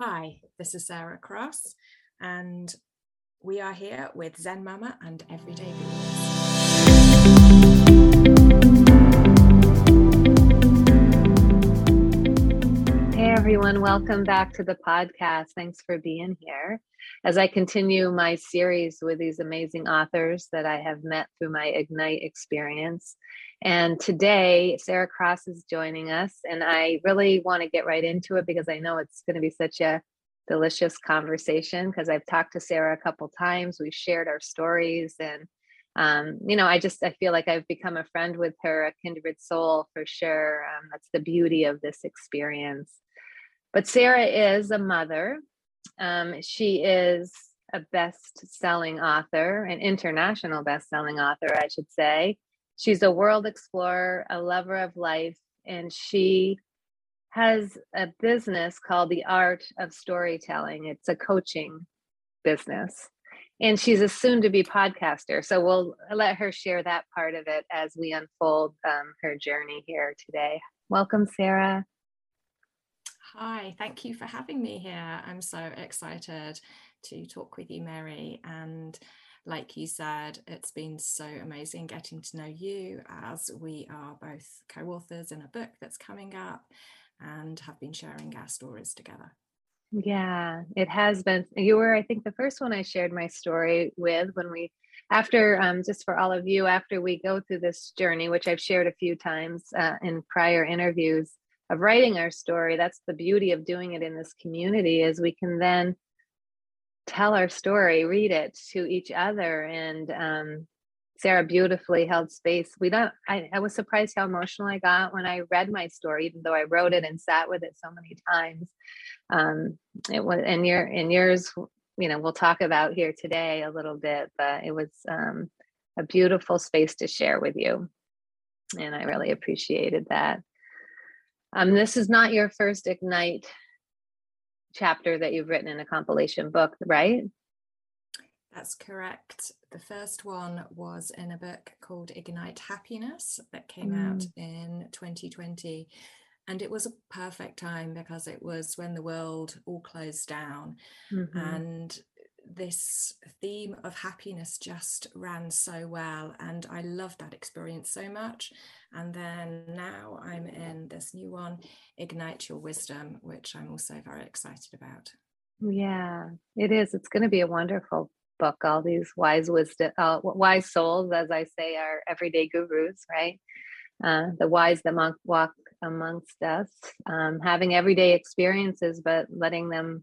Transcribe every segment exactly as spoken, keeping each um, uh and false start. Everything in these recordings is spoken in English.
Hi, this is Sarah Cross, and we are here with Zen Mama and Everyday Gurus. Hey everyone, welcome back to the podcast. Thanks for being here. As I continue my series with these amazing authors that I have met through my Ignite experience. And today, Sarah Cross is joining us, and I really want to get right into it because I know it's going to be such a delicious conversation because I've talked to Sarah a couple times. We've shared our stories, and, um, you know, I just, I feel like I've become a friend with her, a kindred soul for sure. Um, that's the beauty of this experience. But Sarah is a mother. Um, she is a best-selling author, an international best-selling author, I should say. She's a world explorer, a lover of life, and she has a business called The Art of Storytelling. It's a coaching business, and she's a soon-to-be podcaster. So we'll let her share that part of it as we unfold um, her journey here today. Welcome, Sarah. Hi, thank you for having me here. I'm so excited to talk with you, Mary, and like you said, it's been so amazing getting to know you as we are both co-authors in a book that's coming up and have been sharing our stories together. Yeah, it has been. You were, I think, the first one I shared my story with when we, after, um, just for all of you, after we go through this journey, which I've shared a few times uh, in prior interviews of writing our story. That's the beauty of doing it in this community is we can then tell our story, read it to each other. And um, Sarah beautifully held space. We don't, I, I was surprised how emotional I got when I read my story, even though I wrote it and sat with it so many times. Um, it was, and your, and yours, you know, we'll talk about here today a little bit, but it was um, a beautiful space to share with you. And I really appreciated that. Um, this is not your first Ignite chapter that you've written in a compilation book, right? That's correct. The first one was in a book called Ignite Happiness that came mm. out in twenty twenty. And it was a perfect time because it was when the world all closed down. Mm-hmm. And this theme of happiness just ran so well. And I loved that experience so much. And then now I'm in this new one, Ignite Your Wisdom, which I'm also very excited about. Yeah, it is. It's going to be a wonderful book. All these wise wisdom, uh, wise souls, as I say, are everyday gurus, right? Uh, the wise that monk walk amongst us, um, having everyday experiences, but letting them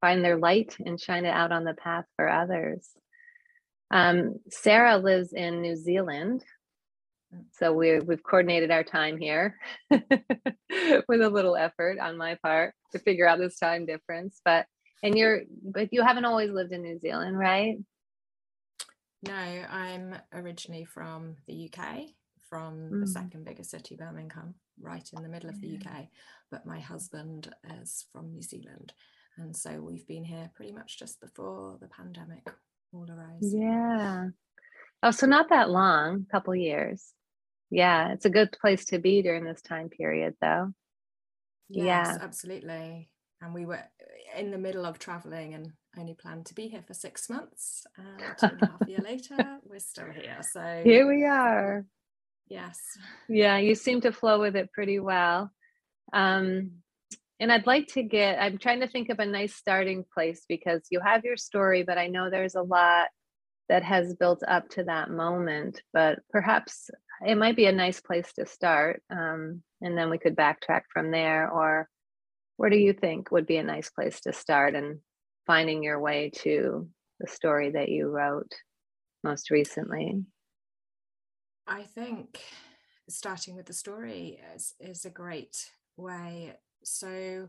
find their light and shine it out on the path for others. Um, Sarah lives in New Zealand. So we, we've coordinated our time here with a little effort on my part to figure out this time difference. But, and you're, but you haven't always lived in New Zealand, right? No, I'm originally from the U K, from mm. the second biggest city, Birmingham, right in the middle of the U K. But my husband is from New Zealand. And so we've been here pretty much just before the pandemic all arose. Yeah. Oh, so not that long, a couple years. Yeah. It's a good place to be during this time period though. Yes, yeah, absolutely. And we were in the middle of traveling and only planned to be here for six months. And two and a half year later, we're still here. So here we are. Yes. Yeah. You seem to flow with it pretty well. Um, And I'd like to get, I'm trying to think of a nice starting place because you have your story, but I know there's a lot that has built up to that moment, but perhaps it might be a nice place to start. Um, and then we could backtrack from there, or where do you think would be a nice place to start in finding your way to the story that you wrote most recently? I think starting with the story is, is a great way. So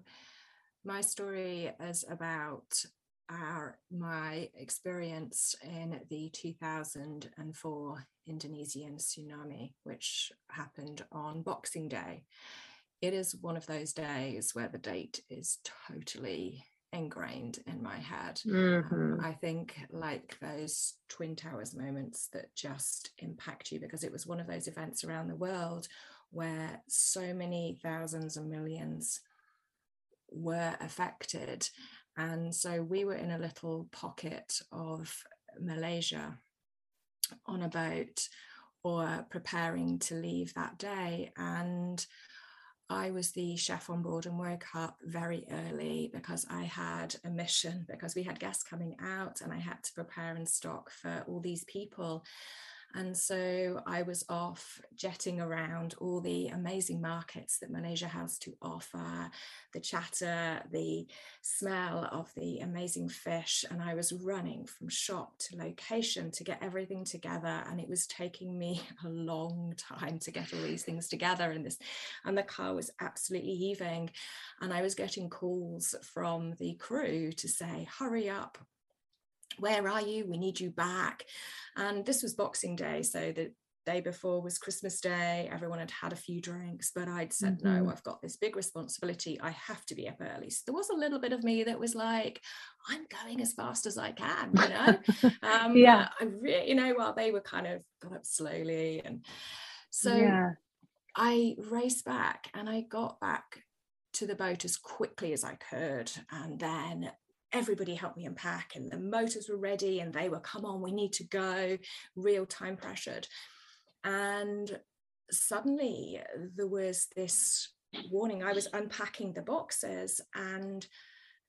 my story is about our, my experience in the two thousand four Indonesian tsunami, which happened on Boxing Day. It is one of those days where the date is totally ingrained in my head. Mm-hmm. Um, I think like those Twin Towers moments that just impact you because it was one of those events around the world where so many thousands and millions were affected. And so we were in a little pocket of Malaysia on a boat or preparing to leave that day. And I was the chef on board and woke up very early because I had a mission, because we had guests coming out and I had to prepare and stock for all these people. And so I was off jetting around all the amazing markets that Malaysia has to offer, the chatter, the smell of the amazing fish. And I was running from shop to location to get everything together. And it was taking me a long time to get all these things together. And this, and the car was absolutely heaving. And I was getting calls from the crew to say, hurry up. Where are you? We need you back. And this was Boxing Day. So the day before was Christmas Day. Everyone had had a few drinks, but I'd said, mm-hmm. no, I've got this big responsibility. I have to be up early. So there was a little bit of me that was like, I'm going as fast as I can, you know? um, yeah. I really, you know, while they were kind of got up slowly. And so yeah. I raced back and I got back to the boat as quickly as I could. And then everybody helped me unpack and the motors were ready and they were, come on, we need to go, real time pressured. And suddenly there was this warning. I was unpacking the boxes and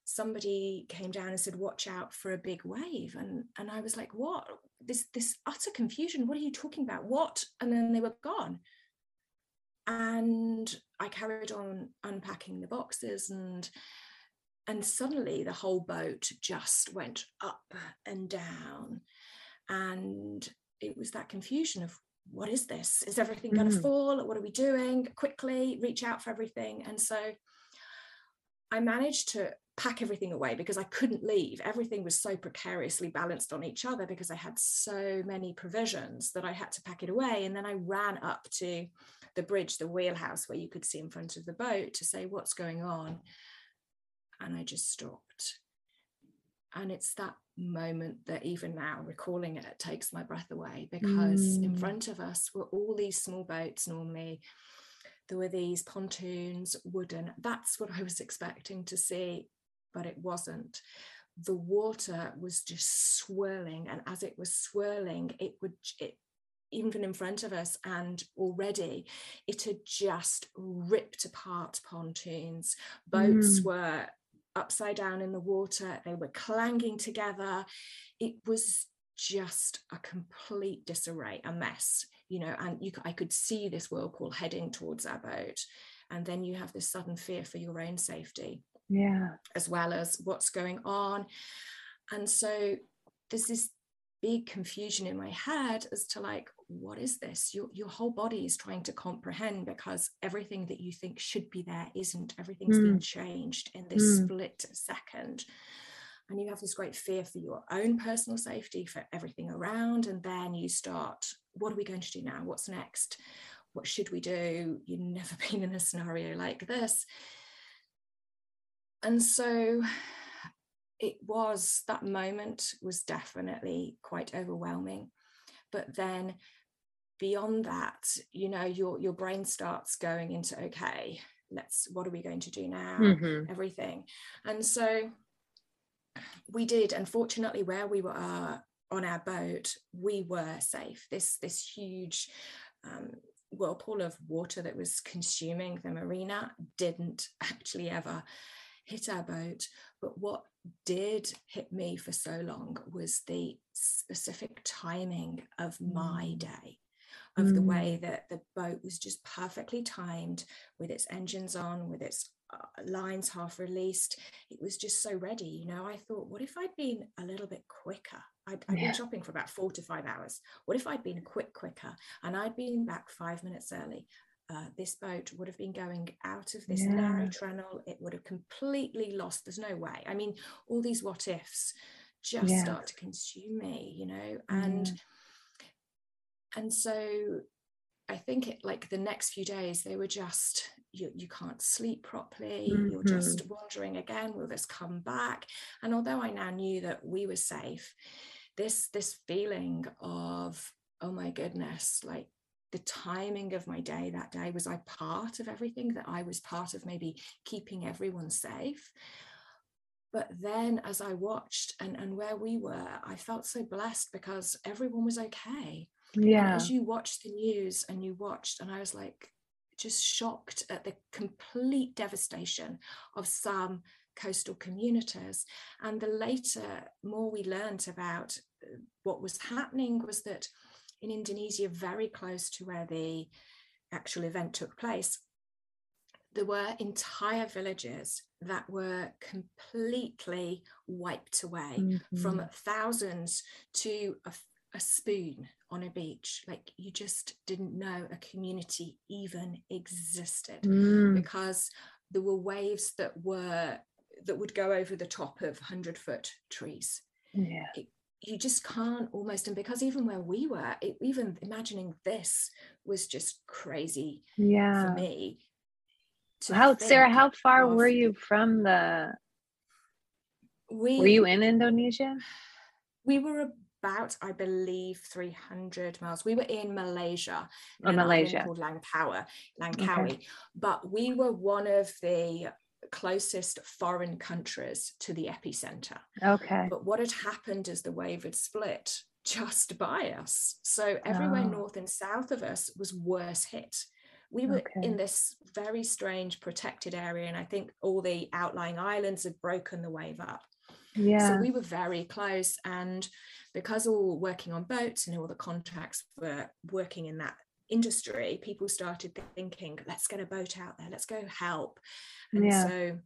somebody came down and said, watch out for a big wave. And, and I was like, what? This, this utter confusion. What are you talking about? What? And then they were gone. And I carried on unpacking the boxes and And suddenly the whole boat just went up and down. And it was that confusion of, what is this? Is everything mm. going to fall? What are we doing? Quickly reach out for everything. And so I managed to pack everything away because I couldn't leave. Everything was so precariously balanced on each other because I had so many provisions that I had to pack it away. And then I ran up to the bridge, the wheelhouse where you could see in front of the boat to say, what's going on? And I just stopped. And it's that moment that even now, recalling it, it takes my breath away, because mm. in front of us were all these small boats. Normally there were these pontoons, wooden. That's what I was expecting to see, but it wasn't. The water was just swirling. And as it was swirling, it would, it, even in front of us, and already it had just ripped apart pontoons. Boats mm. were upside down in the water, they were clanging together. It was just a complete disarray, a mess, you know. And you, I could see this whirlpool heading towards our boat, and then you have this sudden fear for your own safety, yeah, as well as what's going on. And so there's this big confusion in my head as to, like, what is this? Your, your whole body is trying to comprehend, because everything that you think should be there isn't. Everything's mm. been changed in this mm. split second. And you have this great fear for your own personal safety, for everything around. And then you start, what are we going to do now? What's next? What should we do? You've never been in a scenario like this. And so it was, that moment was definitely quite overwhelming. But then beyond that, you know, your your brain starts going into, okay, let's, what are we going to do now? Mm-hmm. Everything. And so we did, and fortunately where we were uh, on our boat, we were safe. This, this huge um, whirlpool of water that was consuming the marina didn't actually ever hit our boat. But what did hit me for so long was the specific timing of my day, of mm. the way that the boat was just perfectly timed, with its engines on, with its lines half released. It was just so ready, you know. I thought, what if I'd been a little bit quicker? I'd, I'd yeah. been shopping for about four to five hours. What if I'd been quick quicker and I'd been back five minutes early? Uh, this boat would have been going out of this yeah. narrow channel. It would have completely lost. There's no way. I mean, all these what ifs just yeah. start to consume me, you know. And mm. and so I think it, like, the next few days, they were just, you, you can't sleep properly. Mm-hmm. You're just wondering again, will this come back? And although I now knew that we were safe, this this feeling of, oh my goodness, like, the timing of my day that day, was I part of everything that I was part of maybe keeping everyone safe? But then as I watched and, and where we were, I felt so blessed because everyone was okay. Yeah. And as you watched the news and you watched, and I was like just shocked at the complete devastation of some coastal communities. And the later, more we learned about what was happening was that in Indonesia, very close to where the actual event took place, there were entire villages that were completely wiped away, mm-hmm. from thousands to a, a spoon on a beach. Like, you just didn't know a community even existed, mm. because there were waves that were that would go over the top of hundred-foot trees. Yeah. It, you just can't almost, and because even where we were, it, even imagining this was just crazy, yeah. for me. How, Sarah, how far of, were you from the, we, were you in Indonesia? We were about, I believe, three hundred miles. We were in Malaysia. Oh, Malaysia. Called Langkawi, Langkawi. Okay. But we were one of the closest foreign countries to the epicenter. Okay. But what had happened is the wave had split just by us. So everywhere oh. north and south of us was worse hit. We were okay. in this very strange protected area, and I think all the outlying islands had broken the wave up. Yeah. So we were very close, and because all working on boats and all the contacts were working in that industry, people started thinking, let's get a boat out there, let's go help. And yeah. so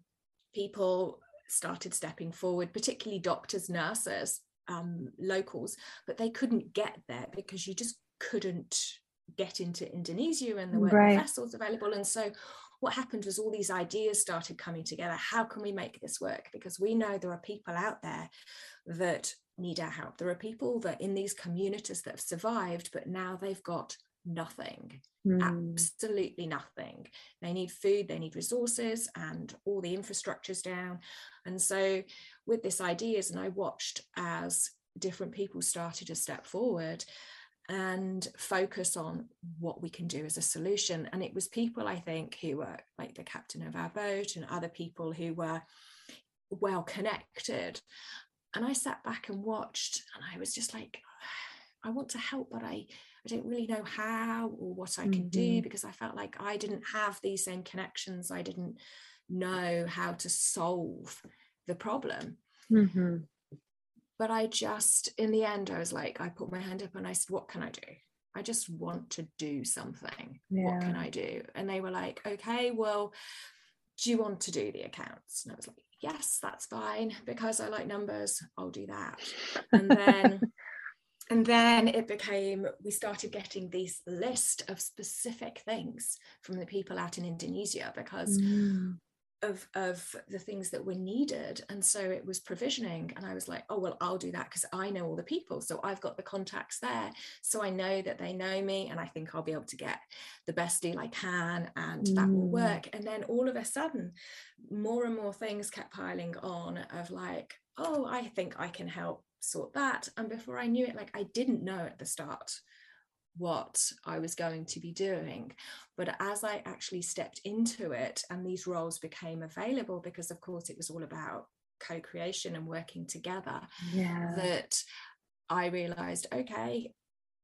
people started stepping forward, particularly doctors, nurses, um, locals, but they couldn't get there because you just couldn't get into Indonesia, and there weren't right. vessels available. And so what happened was all these ideas started coming together. How can we make this work? Because we know there are people out there that need our help. There are people that in these communities that have survived, but now they've got nothing, mm. absolutely nothing. They need food, they need resources, and all the infrastructure's down. And so with this ideas, and I watched as different people started to step forward and focus on what we can do as a solution. And it was people, I think, who were like the captain of our boat and other people who were well connected. And I sat back and watched, and I was just like, I want to help, but I, I don't really know how or what I can mm-hmm. do, because I felt like I didn't have these same connections. I didn't know how to solve the problem. Mm-hmm. But I just, in the end, I was like, I put my hand up and I said, what can I do? I just want to do something. Yeah. What can I do? And they were like, okay, well, do you want to do the accounts? And I was like, yes, that's fine. Because I like numbers, I'll do that. And then, and then it became, we started getting these list of specific things from the people out in Indonesia because mm. of of the things that were needed. And so it was provisioning, and I was like, oh well, I'll do that because I know all the people, so I've got the contacts there, so I know that they know me, and I think I'll be able to get the best deal I can, and mm. that will work. And then all of a sudden more and more things kept piling on of like, oh, I think I can help sort that. And before I knew it, like, I didn't know at the start what I was going to be doing, but as I actually stepped into it and these roles became available, because of course it was all about co-creation and working together, yeah. that I realized, okay,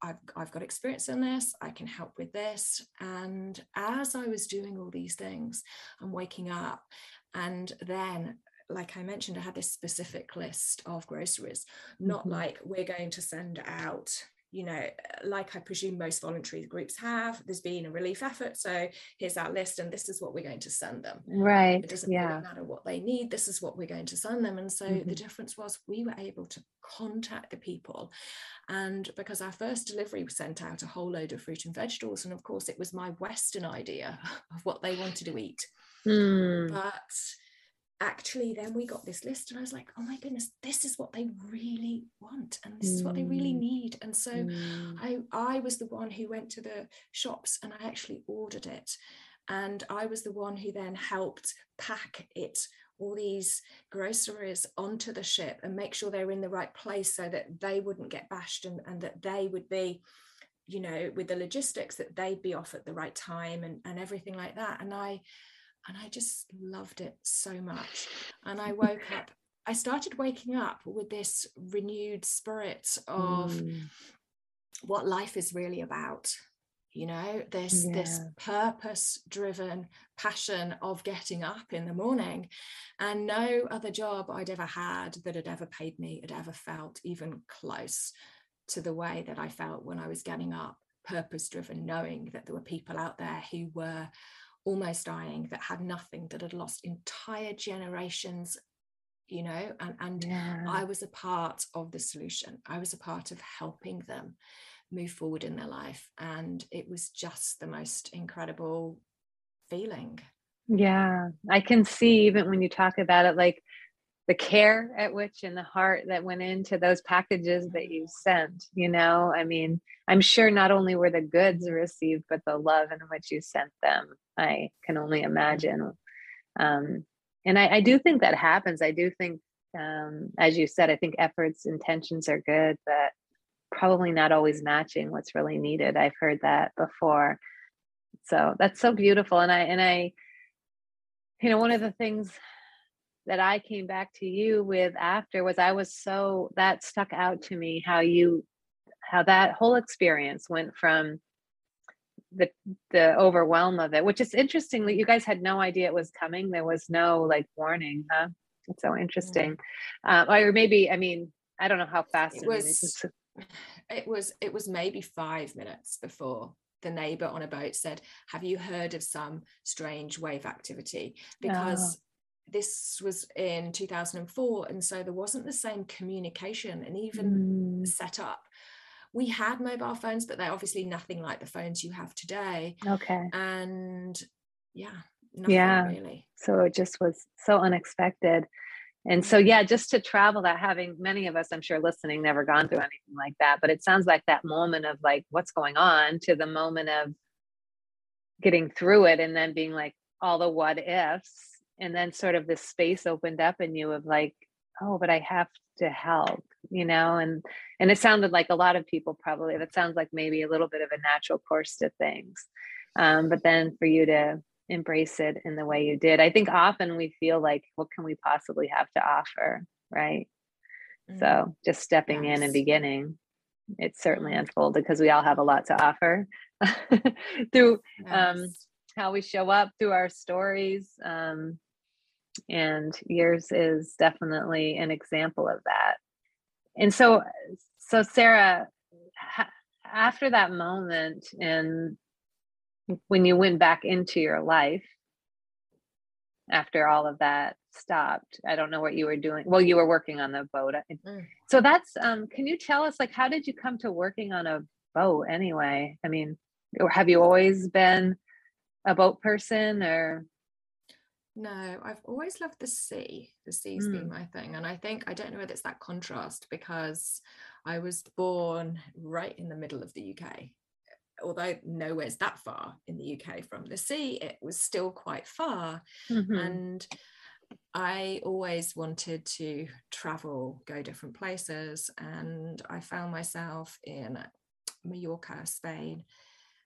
I've, I've got experience in this, I can help with this. And as I was doing all these things and waking up, and then like I mentioned, I had this specific list of groceries, not mm-hmm. like we're going to send out, you know, like I presume most voluntary groups have, there's been a relief effort, so here's our list and this is what we're going to send them. Right. It doesn't yeah. really matter what they need, this is what we're going to send them. And so mm-hmm. the difference was we were able to contact the people. And because our first delivery was sent out a whole load of fruit and vegetables, and of course it was my Western idea of what they wanted to eat. Mm. But actually then we got this list, and I was like, oh my goodness, this is what they really want, and this mm. is what they really need. And so mm. I I was the one who went to the shops and I actually ordered it, and I was the one who then helped pack it, all these groceries, onto the ship and make sure they were in the right place so that they wouldn't get bashed, and, and that they would be you know, with the logistics that they'd be off at the right time and, and everything like that. And I, and I just loved it so much. And I woke up, I started waking up with this renewed spirit of mm. what life is really about. You know, this, yeah. this purpose-driven passion of getting up in the morning, and no other job I'd ever had that had ever paid me had ever felt even close to the way that I felt when I was getting up, purpose-driven, knowing that there were people out there who were almost dying, that had nothing, that had lost entire generations, you know, and, and yeah. I was a part of the solution. I was a part of helping them move forward in their life, and it was just the most incredible feeling. Yeah, I can see, even when you talk about it, like the care at which and the heart that went into those packages that you sent, you know, I mean, I'm sure not only were the goods received, but the love in which you sent them, I can only imagine. Um, and I, I do think that happens. I do think, um, as you said, I think efforts, intentions are good, but probably not always matching what's really needed. I've heard that before. So that's so beautiful. And I, and I, you know, one of the things that I came back to you with after was, I was so, that stuck out to me, how you, how that whole experience went from the, the overwhelm of it, which is interesting that you guys had no idea it was coming. There was no like warning, huh? It's so interesting. Yeah. Um, or maybe, I mean, I don't know how fast it was. It was it was maybe five minutes before the neighbor on a boat said, "Have you heard of some strange wave activity?" Because oh. this was in two thousand four, and so there wasn't the same communication and even mm. set up. We had mobile phones, but they're obviously nothing like the phones you have today. Okay. And yeah, nothing yeah. really. So it just was so unexpected. And so, yeah, just to travel that, having many of us, I'm sure listening, never gone through anything like that, but it sounds like that moment of like, what's going on, to the moment of getting through it and then being like all the what ifs, and then sort of this space opened up in you of like, oh, but I have to help, you know, and, and it sounded like a lot of people probably, that sounds like maybe a little bit of a natural course to things. Um, but then for you to embrace it in the way you did. I think often we feel like, what can we possibly have to offer? Right. Mm. So just stepping yes. in and beginning, it certainly unfolded, because we all have a lot to offer through yes. um, how we show up, through our stories. Um, and yours is definitely an example of that. And so, so Sarah, ha- after that moment, and when you went back into your life after all of that stopped, I don't know what you were doing. Well, you were working on the boat. Mm. So that's, um, can you tell us, like, how did you come to working on a boat anyway? I mean, or have you always been a boat person, or? No, I've always loved the sea. The sea's mm. been my thing. And I think, I don't know whether it's that contrast, because I was born right in the middle of the U K. Although nowhere's that far in the U K from the sea, it was still quite far. Mm-hmm. And I always wanted to travel, go different places. And I found myself in Majorca, Spain,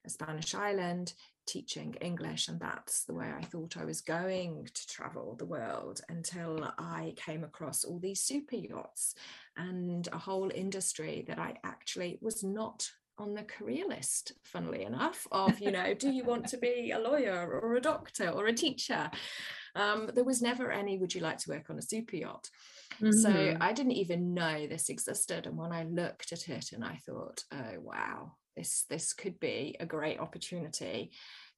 a Spanish island, teaching English. And that's the way I thought I was going to travel the world, until I came across all these super yachts and a whole industry that I actually was not on the career list, funnily enough, of, you know, do you want to be a lawyer or a doctor or a teacher? Um, there was never any, would you like to work on a super yacht? Mm-hmm. So I didn't even know this existed. And when I looked at it, and I thought, oh, wow, this, this could be a great opportunity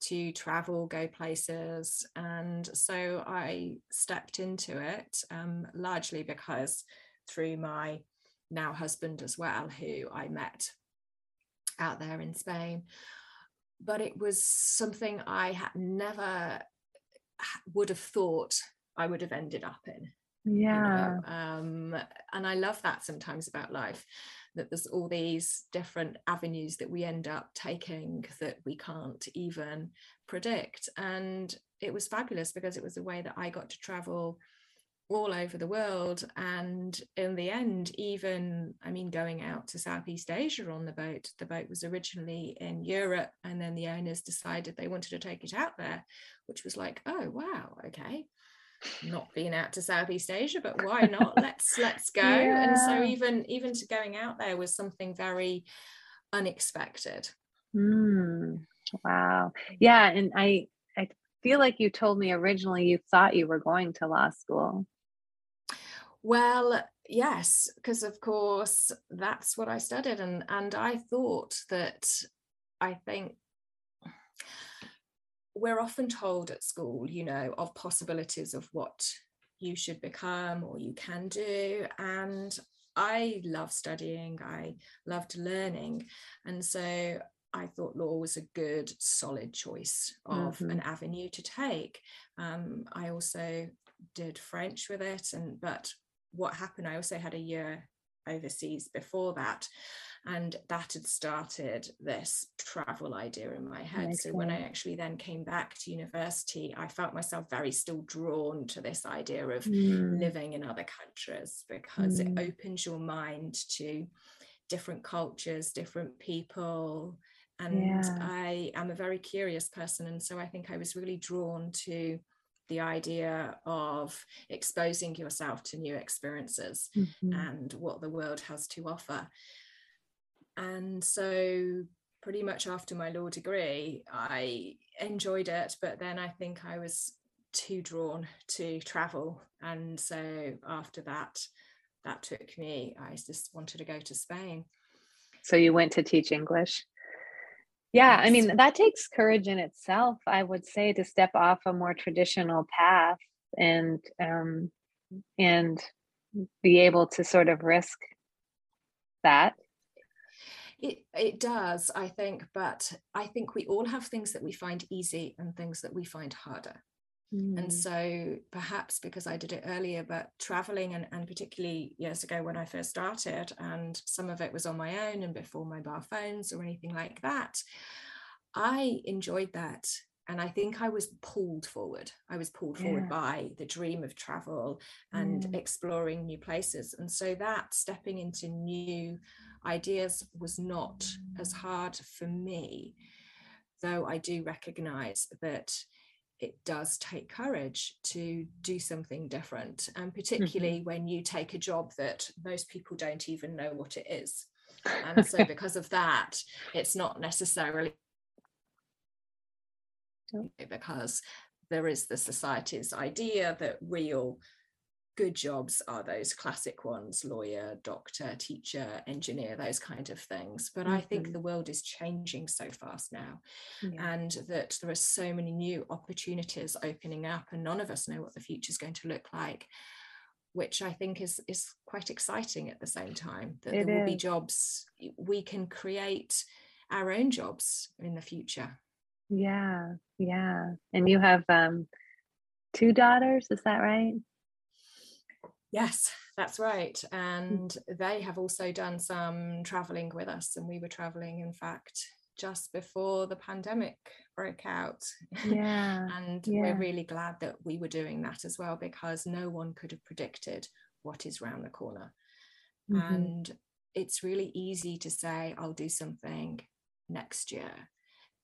to travel, go places. And so I stepped into it, um, largely because through my now husband as well, who I met out there in Spain. But it was something I had never would have thought I would have ended up in. Yeah. You know? Um, and I love that sometimes about life, that there's all these different avenues that we end up taking that we can't even predict. And it was fabulous, because it was a way that I got to travel all over the world. And in the end, even, I mean, going out to Southeast Asia on the boat, the boat was originally in Europe, and then the owners decided they wanted to take it out there, which was like, oh, wow, okay. Not been out to Southeast Asia, but why not? Let's let's go. Yeah. And so even even to going out there was something very unexpected. Mm, wow. Yeah. And I I feel like you told me originally you thought you were going to law school. Well, yes, because of course that's what I studied, and and I thought that I think. We're often told at school, you know, of possibilities of what you should become or you can do. And I love studying. I loved learning. And so I thought law was a good, solid choice of mm-hmm. an avenue to take. Um, I also did French with it. And but what happened, I also had a year overseas before that. And that had started this travel idea in my head. Okay. So when I actually then came back to university, I felt myself very still drawn to this idea of mm. living in other countries, because mm. it opens your mind to different cultures, different people. And yeah. I am a very curious person. And so I think I was really drawn to the idea of exposing yourself to new experiences mm-hmm. and what the world has to offer. And so pretty much after my law degree, I enjoyed it, but then I think I was too drawn to travel. And so after that, that took me, I just wanted to go to Spain. So you went to teach English? Yeah, I mean, that takes courage in itself, I would say, to step off a more traditional path and um, and be able to sort of risk that. It it does, I think, but I think we all have things that we find easy and things that we find harder. Mm. And so perhaps because I did it earlier, but traveling and, and particularly years ago when I first started, and some of it was on my own and before mobile phones or anything like that, I enjoyed that. And I think I was pulled forward. I was pulled yeah. forward by the dream of travel and mm. exploring new places. And so that stepping into new ideas was not mm. as hard for me, though I do recognize that it does take courage to do something different. And particularly mm-hmm. when you take a job that most people don't even know what it is. And so because of that, it's not necessarily because there is the society's idea that real good jobs are those classic ones, lawyer, doctor, teacher, engineer, those kind of things. But mm-hmm. I think the world is changing so fast now yeah. and that there are so many new opportunities opening up, and none of us know what the future is going to look like, which I think is is quite exciting at the same time, that it there will is. be jobs. We can create our own jobs in the future. Yeah, yeah. And you have um, two daughters, is that right? Yes, that's right. And they have also done some traveling with us. And we were traveling, in fact, just before the pandemic broke out. Yeah. and yeah. we're really glad that we were doing that as well, because no one could have predicted what is round the corner. Mm-hmm. And it's really easy to say, I'll do something next year.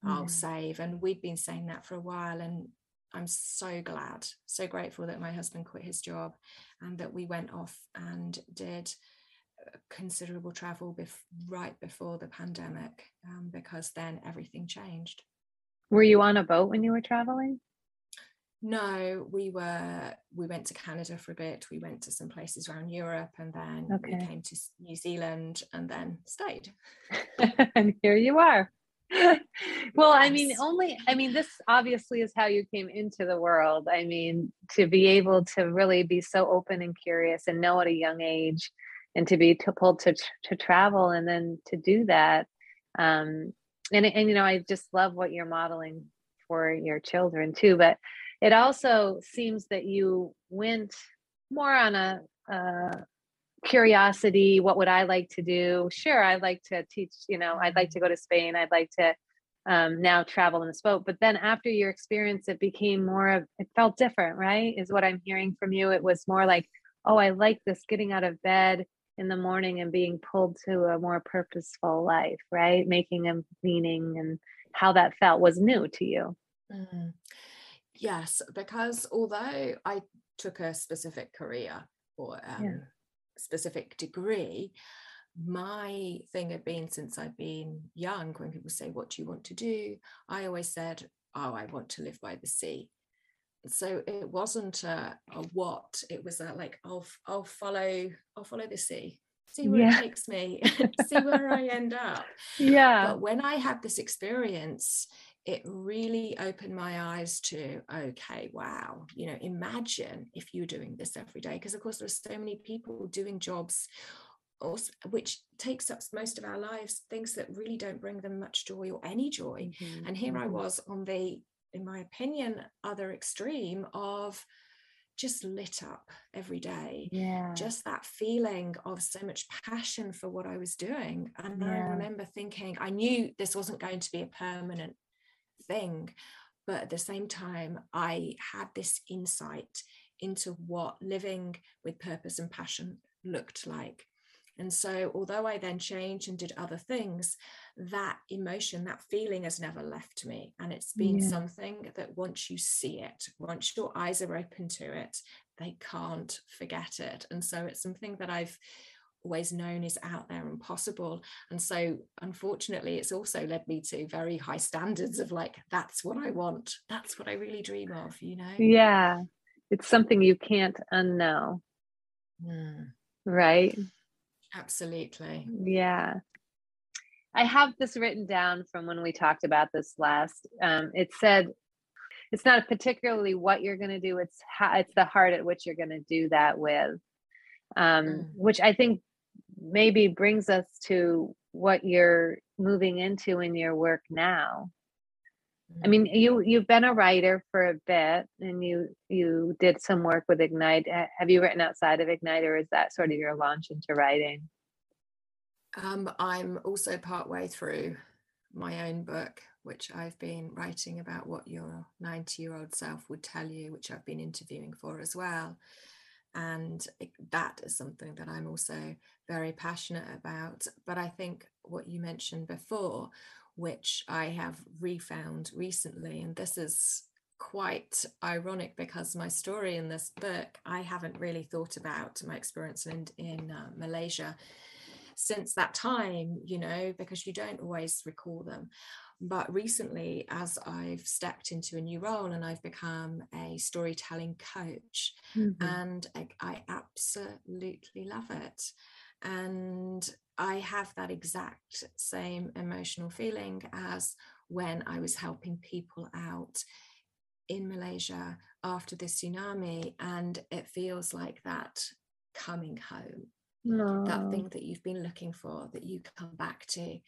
I'll yeah. save. And we'd been saying that for a while, and I'm so glad, so grateful that my husband quit his job and that we went off and did considerable travel bef- right before the pandemic, um, because then everything changed. Were you on a boat when you were traveling? No, we were we went to Canada for a bit, we went to some places around Europe, and then okay. we came to New Zealand and then stayed. And here you are. Well, I mean, only, I mean, this obviously is how you came into the world. I mean, to be able to really be so open and curious and know at a young age, and to be pulled to, to travel and then to do that. Um, and, and, you know, I just love what you're modeling for your children too, but it also seems that you went more on a, uh, curiosity. What would I like to do? Sure, I'd like to teach, you know, I'd like to go to Spain, I'd like to um, now travel and spoke. But then after your experience, it became more of, it felt different, right? Is what I'm hearing from you. It was more like, oh, I like this, getting out of bed in the morning and being pulled to a more purposeful life, right? Making a meaning, and how that felt was new to you. Mm. Yes, because although I took a specific career or um, yeah. specific degree, my thing had been since I've been young, when people say, what do you want to do? I always said, oh, I want to live by the sea. So it wasn't a, a what, it was a, like, I'll, I'll follow, I'll follow the sea, see where yeah. it takes me, see where I end up. Yeah. But when I had this experience, it really opened my eyes to, okay, wow, you know, imagine if you're doing this every day. Because of course, there are so many people doing jobs also, which takes up most of our lives, things that really don't bring them much joy or any joy. Mm-hmm. And here I was on the, in my opinion, other extreme of just lit up every day. Yeah. Just that feeling of so much passion for what I was doing. And yeah. I remember thinking, I knew this wasn't going to be a permanent thing, but at the same time, I had this insight into what living with purpose and passion looked like. And so although I then changed and did other things, that emotion, that feeling has never left me. And it's been yeah. something that once you see it, once your eyes are open to it, they can't forget it. And so it's something that I've always known is out there and possible. And so unfortunately, it's also led me to very high standards of like, that's what I want. That's what I really dream of, you know? Yeah. It's something you can't unknow. Mm. Right? Absolutely. Yeah. I have this written down from when we talked about this last. Um, it said, it's not particularly what you're going to do. It's how, it's the heart at which you're going to do that with, um, mm. which I think maybe brings us to what you're moving into in your work now. Mm. I mean, you, you've been a writer for a bit, and you, you did some work with Ignite. Have you written outside of Ignite, or is that sort of your launch into writing? Um, I'm also partway through my own book, which I've been writing about what your ninety year old self would tell you, which I've been interviewing for as well. And it, that is something that I'm also very passionate about. But I think what you mentioned before, which I have refound recently, and this is quite ironic because my story in this book, I haven't really thought about my experience in, in uh, Malaysia since that time, you know, because you don't always recall them. But recently, as I've stepped into a new role and I've become a storytelling coach, mm-hmm. and I, I absolutely love it. And I have that exact same emotional feeling as when I was helping people out in Malaysia after the tsunami. And it feels like that coming home, no. that thing that you've been looking for, that you come back to.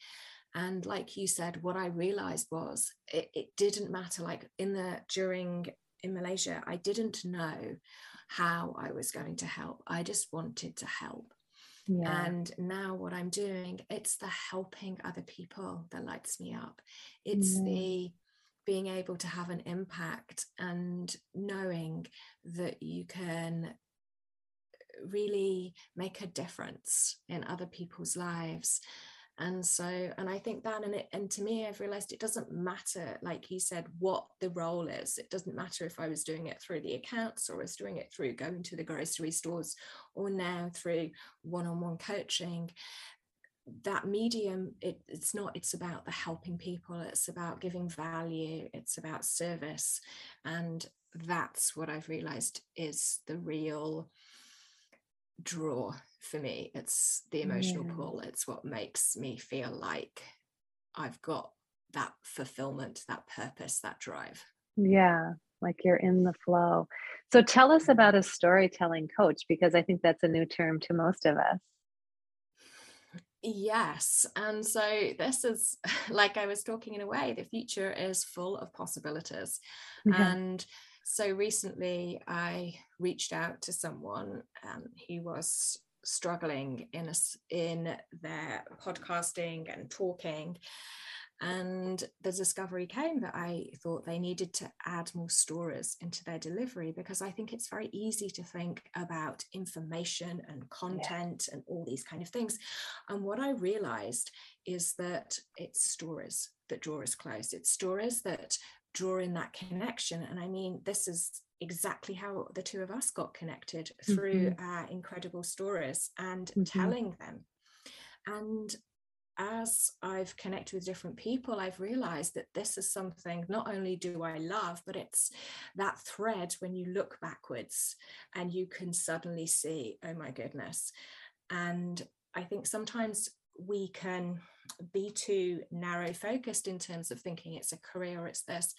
And like you said, what I realized was it, it didn't matter. Like in the during in Malaysia, I didn't know how I was going to help. I just wanted to help. Yeah. And now what I'm doing, it's the helping other people that lights me up. It's yeah. the being able to have an impact and knowing that you can really make a difference in other people's lives. And so, and I think that, and, it, and to me, I've realized it doesn't matter, like you said, what the role is. It doesn't matter if I was doing it through the accounts, or I was doing it through going to the grocery stores, or now through one-on-one coaching. That medium, it, it's not, it's about the helping people. It's about giving value. It's about service. And that's what I've realized is the real draw for me. It's the emotional yeah. pull. It's what makes me feel like I've got that fulfillment, that purpose, that drive. Yeah, like you're in the flow. So tell us about a storytelling coach, because I think that's a new term to most of us. Yes. And so this is, like I was talking in a way, the future is full of possibilities. Mm-hmm. And so recently I reached out to someone um, who was struggling in a, in their podcasting and talking, And the discovery came that I thought they needed to add more stories into their delivery, because I think it's very easy to think about information and content yeah. and all these kind of things. And what I realized is that it's stories that draw us close. It's stories that draw in that connection. And I mean, this is exactly how the two of us got connected, through mm-hmm. our incredible stories and mm-hmm. telling them. And as I've connected with different people, I've realized that this is something not only do I love, but it's that thread when you look backwards and you can suddenly see, oh my goodness. And I think sometimes we can be too narrow focused in terms of thinking it's a career or it's this.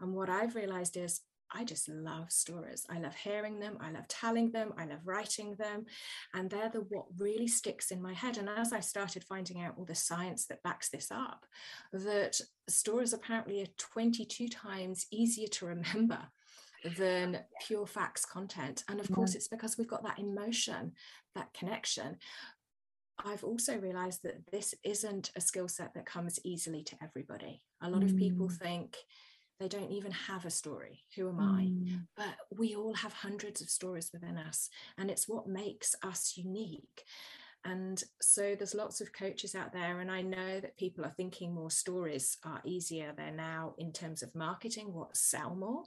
And what I've realized is I just love stories. I love hearing them. I love telling them. I love writing them. And they're the what really sticks in my head. And as I started finding out all the science that backs this up, that stories apparently are twenty-two times easier to remember than pure facts content. And of course, it's because we've got that emotion, that connection. I've also realized that this isn't a skill set that comes easily to everybody. A lot mm. of people think they don't even have a story. Who am mm. I? But we all have hundreds of stories within us, and it's what makes us unique. And so there's lots of coaches out there, and I know that people are thinking more stories are easier. They're now, in terms of marketing, what sell more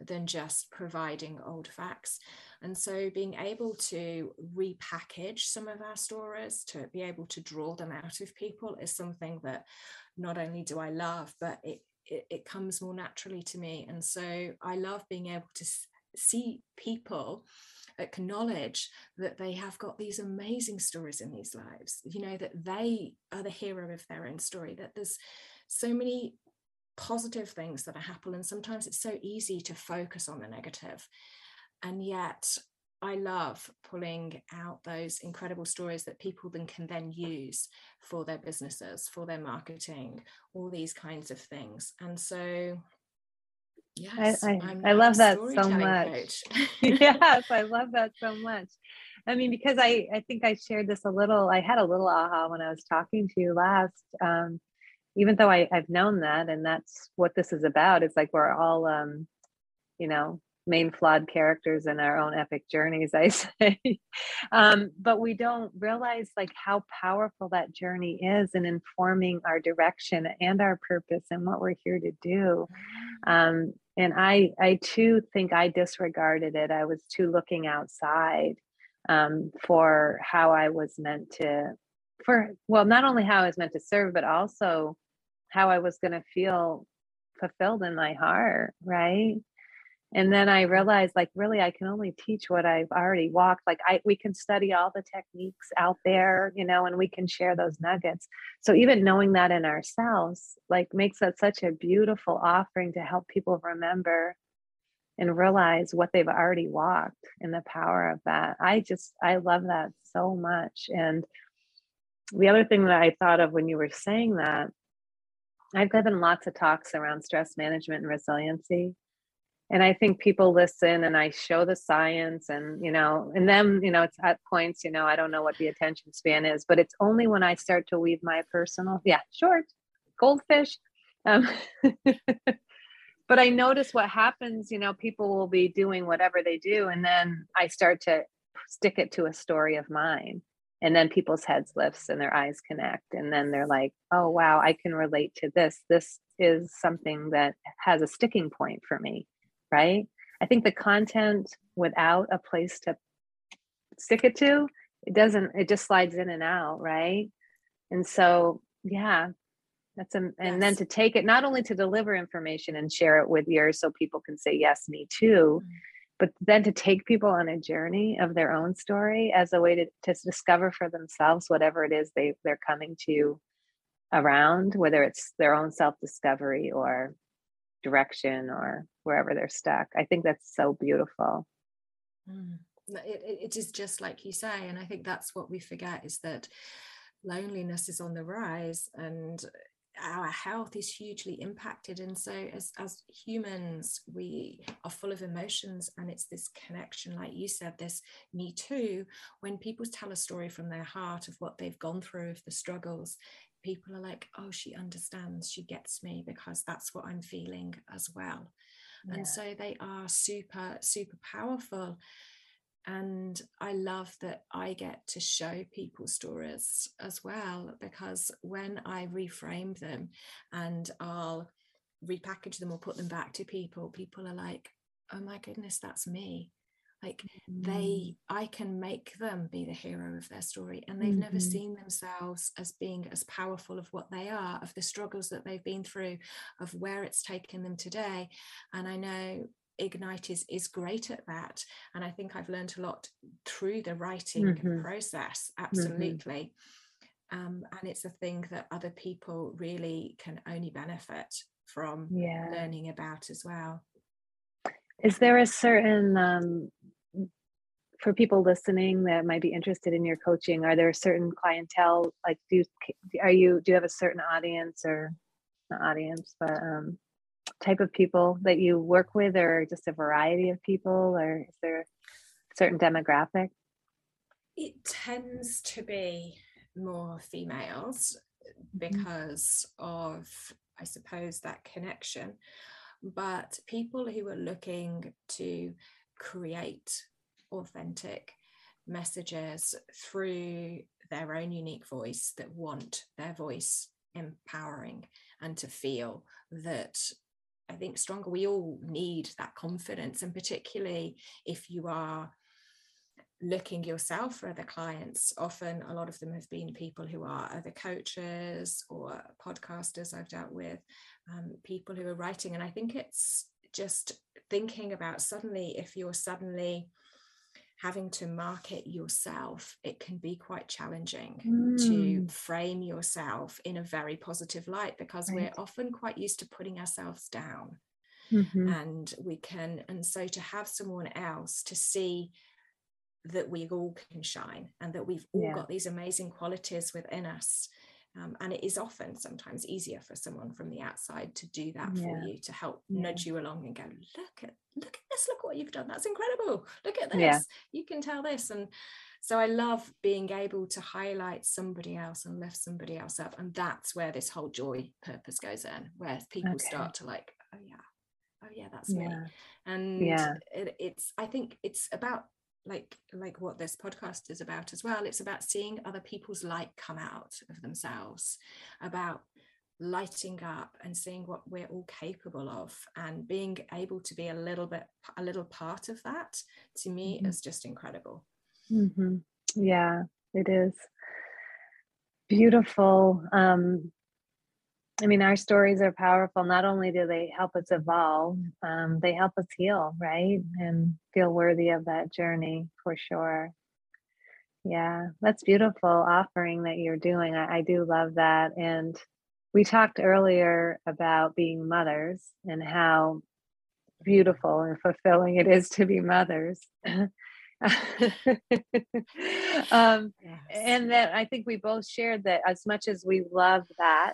than just providing old facts. And so being able to repackage some of our stories, to be able to draw them out of people, is something that not only do I love, but it It, it comes more naturally to me. And so I love being able to s- see people acknowledge that they have got these amazing stories in these lives, you know, that they are the hero of their own story, that there's so many positive things that are happening. And sometimes it's so easy to focus on the negative. And yet I love pulling out those incredible stories that people then can then use for their businesses, for their marketing, all these kinds of things. And so, yes, I, I, I'm I love that so much. Yes, I love that so much. I mean, because I, I think I shared this a little, I had a little aha when I was talking to you last, um, even though I, I've known that, and that's what this is about. It's like, we're all, um, you know, main flawed characters in our own epic journeys, I say. Um, but we don't realize like how powerful that journey is in informing our direction and our purpose and what we're here to do. Um, and I, I too think I disregarded it. I was too looking outside um, for how I was meant to, for, well, not only how I was meant to serve, but also how I was going to feel fulfilled in my heart, right? And then I realized, like, really, I can only teach what I've already walked. Like, I, we can study all the techniques out there, you know, and we can share those nuggets. So even knowing that in ourselves, like, makes that such a beautiful offering to help people remember and realize what they've already walked and the power of that. I just, I love that so much. And the other thing that I thought of when you were saying that, I've given lots of talks around stress management and resiliency. And I think people listen, and I show the science, and, you know, and then, you know, it's at points, you know, I don't know what the attention span is, but it's only when I start to weave my personal, yeah, short goldfish. Um, but I notice what happens, you know, people will be doing whatever they do. And then I start to stick it to a story of mine, and then people's heads lifts and their eyes connect. And then they're like, oh, wow, I can relate to this. This is something that has a sticking point for me. Right? I think the content without a place to stick it to, it doesn't, it just slides in and out. Right. And so, yeah, that's, a, and yes. then to take it, not only to deliver information and share it with yours so people can say, yes, me too, mm-hmm. but then to take people on a journey of their own story as a way to, to discover for themselves, whatever it is they they're coming to around, whether it's their own self-discovery or direction or wherever they're stuck. I think that's so beautiful. Mm. It, it is just like you say, and I think that's what we forget, is that loneliness is on the rise and our health is hugely impacted. And so as, as humans, we are full of emotions, and it's this connection, like you said, this me too, when people tell a story from their heart of what they've gone through, of the struggles, people are like, oh, she understands, she gets me, because that's what I'm feeling as well. Yeah. And so they are super, super powerful. And I love that I get to show people stories as well, because when I reframe them and I'll repackage them or put them back to people, people are like, oh my goodness, that's me. Like mm. they, I can make them be the hero of their story. And they've mm-hmm. never seen themselves as being as powerful of what they are, of the struggles that they've been through, of where it's taken them today. And I know Ignite is, is great at that. And I think I've learned a lot through the writing mm-hmm. process. Absolutely. Mm-hmm. Um, and it's a thing that other people really can only benefit from yeah. learning about as well. Is there a certain, um, for people listening that might be interested in your coaching, are there a certain clientele, like do you, are you, do you have a certain audience or not audience, but um, type of people that you work with, or just a variety of people, or is there a certain demographic? It tends to be more females because mm-hmm. of, I suppose, that connection. But people who are looking to create authentic messages through their own unique voice, that want their voice empowering and to feel that, I think, stronger. We all need that confidence. And particularly if you are looking yourself for other clients, often a lot of them have been people who are other coaches or podcasters I've dealt with, um, people who are writing. And I think it's just thinking about, suddenly, if you're suddenly having to market yourself, it can be quite challenging mm. to frame yourself in a very positive light, because right. we're often quite used to putting ourselves down. Mm-hmm. And we can, and so to have someone else to see that we all can shine and that we've all yeah. got these amazing qualities within us. Um, and it is often sometimes easier for someone from the outside to do that yeah. for you, to help yeah. nudge you along and go, look at, look at this, look what you've done. That's incredible. Look at this. Yeah. You can tell this. And so I love being able to highlight somebody else and lift somebody else up. And that's where this whole joy purpose goes in, where people okay. start to like, oh yeah, oh yeah, that's yeah. me. And yeah. it, it's, I think it's about, like like what this podcast is about as well. It's about seeing other people's light come out of themselves, about lighting up and seeing what we're all capable of, and being able to be a little bit a little part of that, to me mm-hmm. is just incredible. Mm-hmm. Yeah, it is beautiful. um I mean, our stories are powerful. Not only do they help us evolve, um, they help us heal, right? And feel worthy of that journey, for sure. Yeah, that's beautiful offering that you're doing. I, I do love that. And we talked earlier about being mothers and how beautiful and fulfilling it is to be mothers. um, yes. And that I think we both shared that as much as we love that,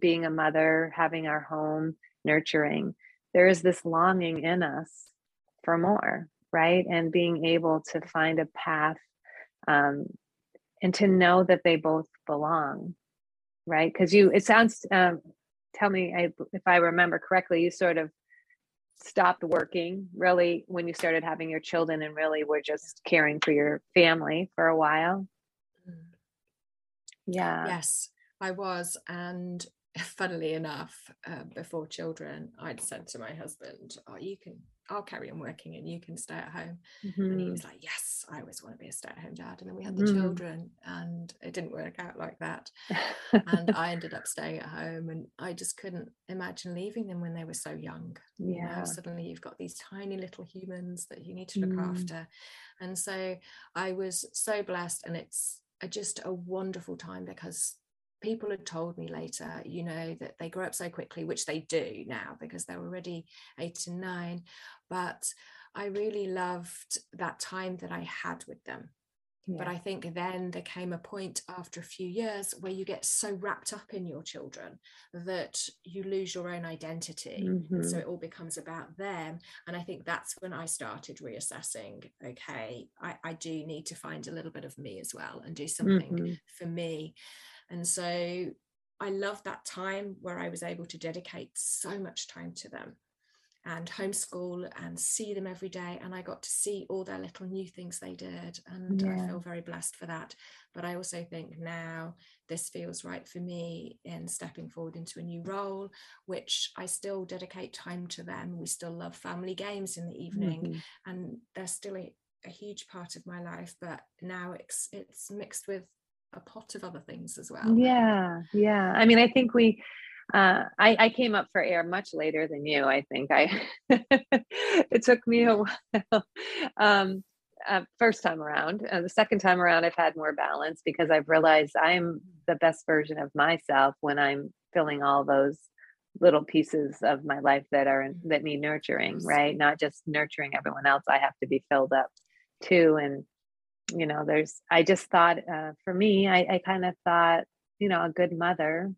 being a mother, having our home, nurturing, there is this longing in us for more, right? And being able to find a path, um, and to know that they both belong, right? Because you, it sounds, um, tell me I, if I remember correctly, you sort of stopped working really when you started having your children and really were just caring for your family for a while. Yeah. Yes, I was. And funnily enough, uh, before children, I'd said to my husband, oh, you can, I'll carry on working and you can stay at home. Mm-hmm. And he was like, yes, I always want to be a stay-at-home dad. And then we had the mm-hmm. children, and it didn't work out like that. And I ended up staying at home, and I just couldn't imagine leaving them when they were so young. Yeah. You know, suddenly you've got these tiny little humans that you need to look mm. after. And so I was so blessed, and it's a, just a wonderful time, because people had told me later, you know, that they grow up so quickly, which they do now because they're already eight and nine. But I really loved that time that I had with them. Yeah. But I think then there came a point after a few years where you get so wrapped up in your children that you lose your own identity. Mm-hmm. So it all becomes about them. And I think that's when I started reassessing, okay, I, I do need to find a little bit of me as well and do something mm-hmm. for me. And so I loved that time where I was able to dedicate so much time to them and homeschool and see them every day. And I got to see all their little new things they did. And yeah. I feel very blessed for that. But I also think now this feels right for me in stepping forward into a new role, which I still dedicate time to them. We still love family games in the evening, mm-hmm. and they're still a, a huge part of my life. But now it's it's mixed with a pot of other things as well. Yeah. Yeah. I mean, I think we, Uh, I, I came up for air much later than you. I think I, it took me a while. Um, uh, first time around, uh, the second time around, I've had more balance because I've realized I'm the best version of myself when I'm filling all those little pieces of my life that are, that need nurturing, right? Not just nurturing everyone else. I have to be filled up too. And, you know, there's, I just thought, uh, for me, I, I kind of thought, you know, a good mother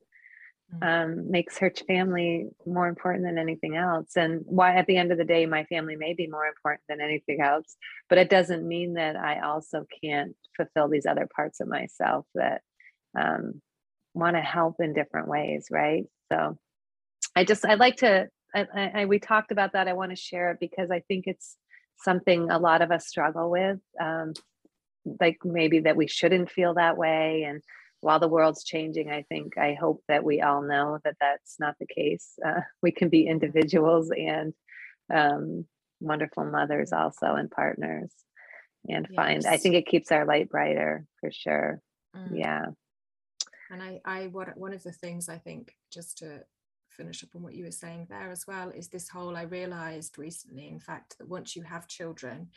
Um, makes her family more important than anything else. And why at the end of the day, my family may be more important than anything else, but it doesn't mean that I also can't fulfill these other parts of myself that um, want to help in different ways. Right. So I just, I like to, I, I, we talked about that. I want to share it because I think it's something a lot of us struggle with, um, like maybe that we shouldn't feel that way. And while the world's changing, I think, I hope that we all know that that's not the case. Uh, we can be individuals and um, wonderful mothers also, and partners, and yes. find, I think it keeps our light brighter for sure. Mm. Yeah. And I, I, what, one of the things I think, just to finish up on what you were saying there as well, is this whole, I realized recently, in fact, that once you have children,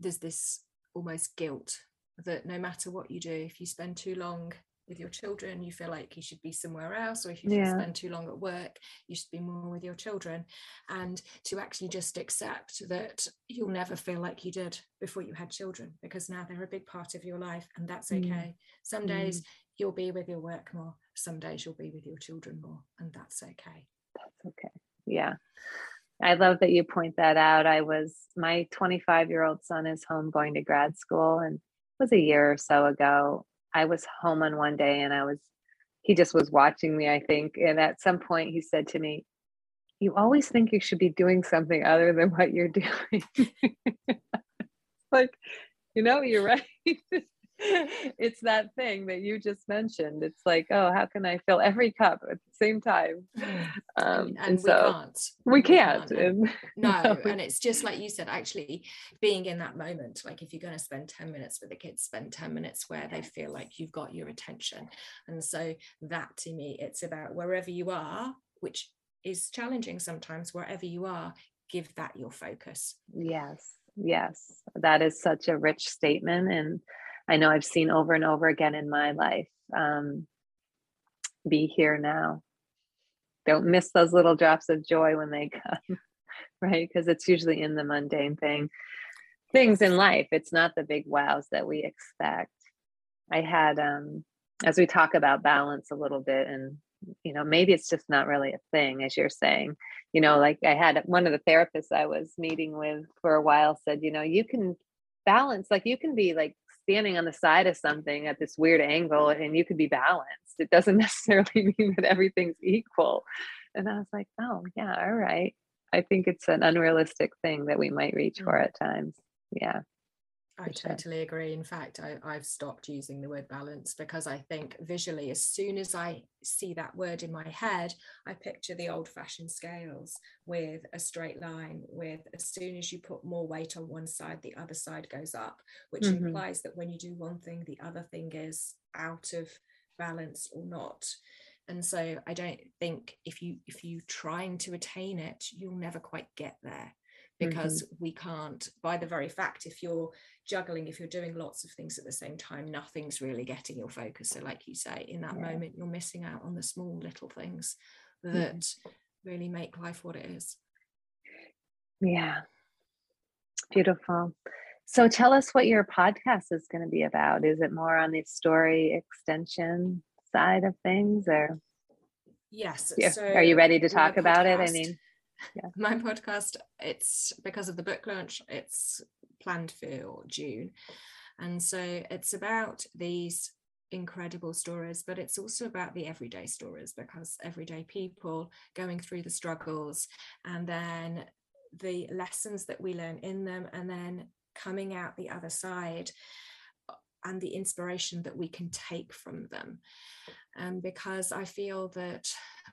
there's this almost guilt that no matter what you do, if you spend too long with your children, you feel like you should be somewhere else, or if you yeah. spend too long at work, you should be more with your children. And to actually just accept that you'll never feel like you did before you had children, because now they're a big part of your life, and that's okay. Mm. Some days mm. you'll be with your work more, some days you'll be with your children more, and that's okay. That's okay. Yeah. I love that you point that out. I was, my twenty-five year old son is home going to grad school, and was a year or so ago, I was home on one day, and I was, he just was watching me, I think. And at some point he said to me, "You always think you should be doing something other than what you're doing." Like, you know, you're right. It's that thing that you just mentioned. It's like, oh, how can I fill every cup at the same time? Um, and, and, and we so can't. We can't. We can't. No, no, and it's just like you said, actually being in that moment. Like, if you're going to spend ten minutes with the kids, spend ten minutes where they feel like you've got your attention. And so that, to me, it's about wherever you are, which is challenging sometimes, wherever you are, give that your focus. Yes, yes. That is such a rich statement. And I know I've seen over and over again in my life, um, be here now. Don't miss those little drops of joy when they come, right? Because it's usually in the mundane thing, things in life. It's not the big wows that we expect. I had, um, as we talk about balance a little bit, and, you know, maybe it's just not really a thing, as you're saying, you know, like I had one of the therapists I was meeting with for a while said, you know, you can balance, like you can be like standing on the side of something at this weird angle and you could be balanced. It doesn't necessarily mean that everything's equal. And I was like, oh yeah, all right. I think it's an unrealistic thing that we might reach for at times. Yeah. I totally agree. In fact, I, I've stopped using the word balance, because I think visually, as soon as I see that word in my head, I picture the old-fashioned scales with a straight line, with as soon as you put more weight on one side, the other side goes up, which mm-hmm. implies that when you do one thing, the other thing is out of balance or not. And so I don't think if you if you're trying to attain it, you'll never quite get there. Because mm-hmm. we can't, by the very fact, if you're juggling, if you're doing lots of things at the same time, nothing's really getting your focus. So like you say, in that yeah. moment, you're missing out on the small little things that mm-hmm. really make life what it is. Yeah. Beautiful. So tell us what your podcast is going to be about. Is it more on the story extension side of things, or? Yes. Yeah. So are you ready to talk about it? I mean. Yeah. My podcast, it's because of the book launch, it's planned for June. And so it's about these incredible stories, but it's also about the everyday stories, because everyday people going through the struggles and then the lessons that we learn in them, and then coming out the other side and the inspiration that we can take from them. Um, because I feel that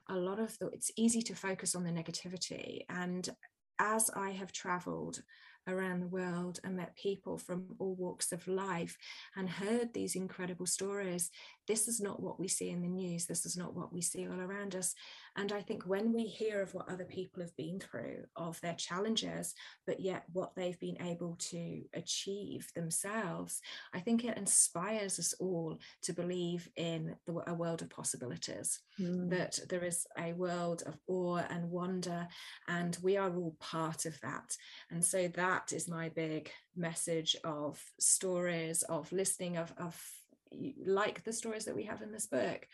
a lot of the, it's easy to focus on the negativity. And as I have traveled around the world and met people from all walks of life and heard these incredible stories, this is not what we see in the news. This is not what we see all around us. And I think when we hear of what other people have been through, of their challenges, but yet what they've been able to achieve themselves, I think it inspires us all to believe in the, a world of possibilities, mm. that there is a world of awe and wonder, and we are all part of that. And so that is my big message of stories, of listening, of, of like the stories that we have in this book,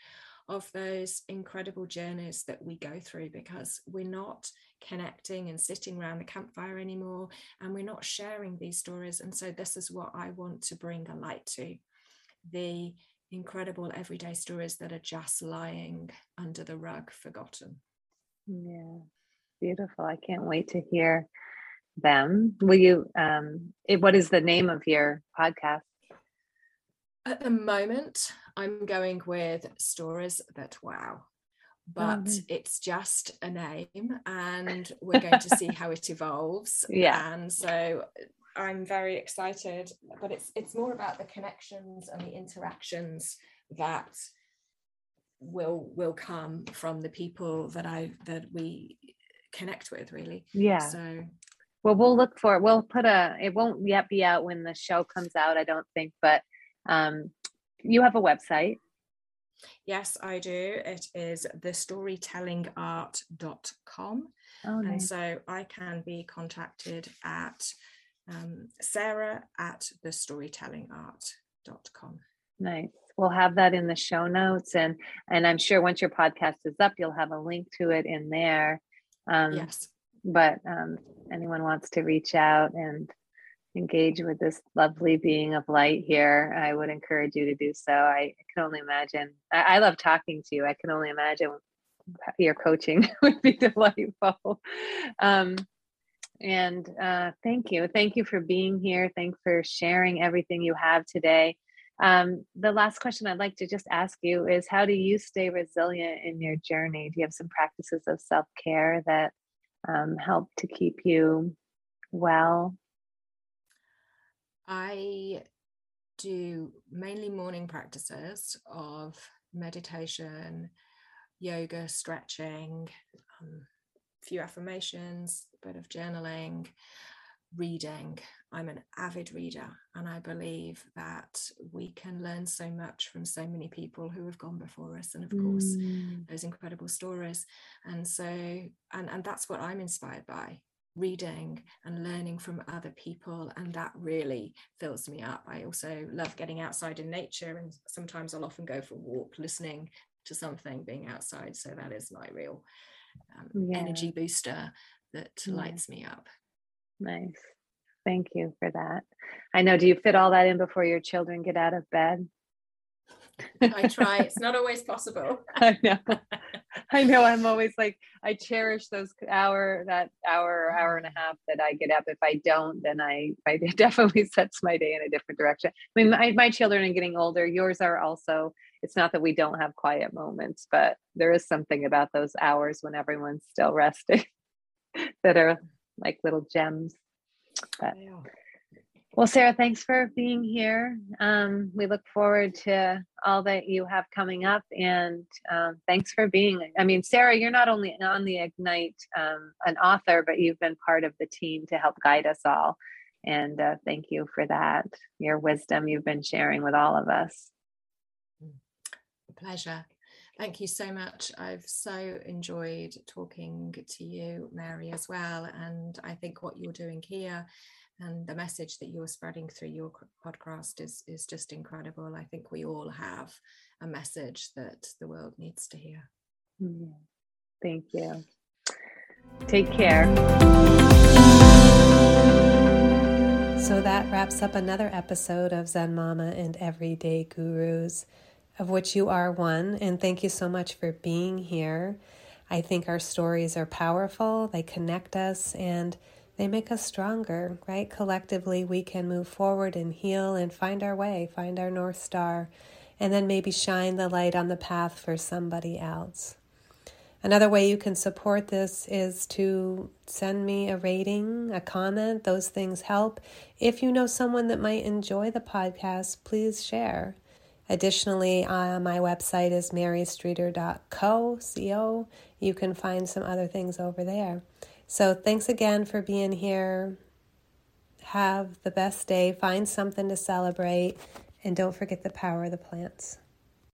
of those incredible journeys that we go through, because we're not connecting and sitting around the campfire anymore, and we're not sharing these stories. And so this is what I want to bring a light to, the incredible everyday stories that are just lying under the rug, forgotten. Yeah, beautiful. I can't wait to hear them. Will you, um, it, what is the name of your podcast? At the moment, I'm going with Stories That Wow, but mm. it's just a name, and we're going to see how it evolves. Yeah. And so I'm very excited, but it's it's more about the connections and the interactions that will will come from the people that I that we connect with, really. Yeah. So well, we'll look for it. We'll put a, it won't yet be out when the show comes out, I don't think, but um, you have a website. Yes, I do. It is the storytelling art dot com. Oh, nice. And so I can be contacted at um, Sarah at the storytelling art dot com. Nice. We'll have that in the show notes. And, and I'm sure once your podcast is up, you'll have a link to it in there. Um, yes. But um, anyone wants to reach out and engage with this lovely being of light here, I would encourage you to do so. I can only imagine. I, I love talking to you. I can only imagine your coaching would be delightful. Um, and uh, thank you. Thank you for being here. Thanks for sharing everything you have today. Um, the last question I'd like to just ask you is, how do you stay resilient in your journey? Do you have some practices of self-care that Um, help to keep you well? I do mainly morning practices of meditation, yoga, stretching, um, few affirmations, a bit of journaling, reading. I'm an avid reader, and I believe that we can learn so much from so many people who have gone before us, and of mm. course those incredible stories. And so and and that's what I'm inspired by, reading and learning from other people, and that really fills me up. I also love getting outside in nature, and sometimes I'll often go for a walk listening to something, being outside. So that is my real um, yeah. energy booster that yeah. lights me up. Nice. Thank you for that. I know, do you fit all that in before your children get out of bed? I try. It's not always possible. I know. I know. I'm always like, I cherish those hour, that hour, hour and a half that I get up. If I don't, then I, I it definitely sets my day in a different direction. I mean, my, my children are getting older. Yours are also, it's not that we don't have quiet moments, but there is something about those hours when everyone's still resting that are like little gems. But, well, Sarah, thanks for being here. Um, we look forward to all that you have coming up, and um, thanks for being, I mean, Sarah, you're not only on the Ignite, um, an author, but you've been part of the team to help guide us all. And uh, thank you for that. Your wisdom you've been sharing with all of us. A pleasure. Thank you so much. I've so enjoyed talking to you, Mary, as well. And I think what you're doing here and the message that you're spreading through your podcast is, is just incredible. I think we all have a message that the world needs to hear. Thank you. Take care. So that wraps up another episode of Zen Mama and Everyday Gurus. of which you are one, and thank you so much for being here. I think our stories are powerful, they connect us, and they make us stronger, right? Collectively, we can move forward and heal and find our way, find our North Star, and then maybe shine the light on the path for somebody else. Another way you can support this is to send me a rating, a comment. Those things help. If you know someone that might enjoy the podcast, please share. Additionally, uh, my website is mary streeter dot co. You can find some other things over there. So thanks again for being here. Have the best day. Find something to celebrate. And don't forget the power of the plants.